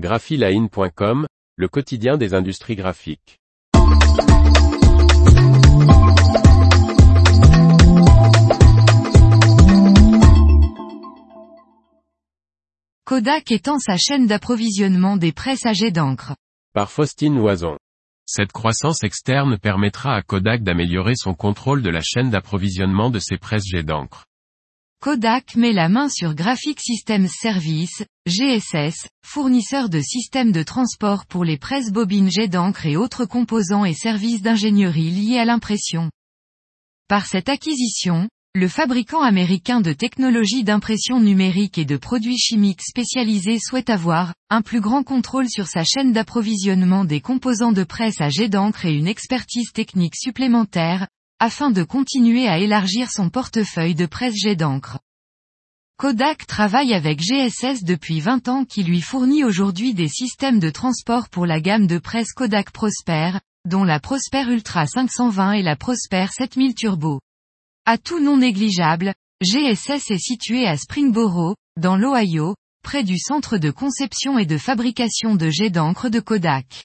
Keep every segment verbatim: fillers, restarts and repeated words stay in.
GraphiLine point com, le quotidien des industries graphiques. Kodak étend sa chaîne d'approvisionnement des presses à jet d'encre. Par Faustine Loison. Cette croissance externe permettra à Kodak d'améliorer son contrôle de la chaîne d'approvisionnement de ses presses jet d'encre. Kodak met la main sur Graphic Systems Service, G S S, fournisseur de systèmes de transport pour les presses bobines jet d'encre et autres composants et services d'ingénierie liés à l'impression. Par cette acquisition, le fabricant américain de technologies d'impression numérique et de produits chimiques spécialisés souhaite avoir un plus grand contrôle sur sa chaîne d'approvisionnement des composants de presse à jet d'encre et une expertise technique supplémentaire, afin de continuer à élargir son portefeuille de presse jet d'encre. Kodak travaille avec G S S depuis vingt ans qui lui fournit aujourd'hui des systèmes de transport pour la gamme de presse Kodak Prosper, dont la Prosper Ultra cinq cent vingt et la Prosper sept mille Turbo. À tout non négligeable, G S S est situé à Springboro, dans l'Ohio, près du centre de conception et de fabrication de jets d'encre de Kodak.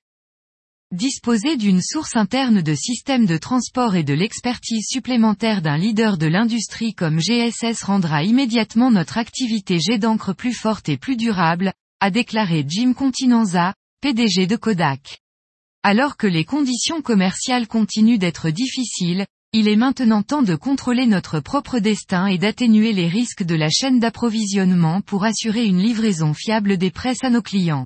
Disposer d'une source interne de systèmes de transport et de l'expertise supplémentaire d'un leader de l'industrie comme G S S rendra immédiatement notre activité jet d'encre plus forte et plus durable, a déclaré Jim Continanza, P D G de Kodak. Alors que les conditions commerciales continuent d'être difficiles, il est maintenant temps de contrôler notre propre destin et d'atténuer les risques de la chaîne d'approvisionnement pour assurer une livraison fiable des presses à nos clients.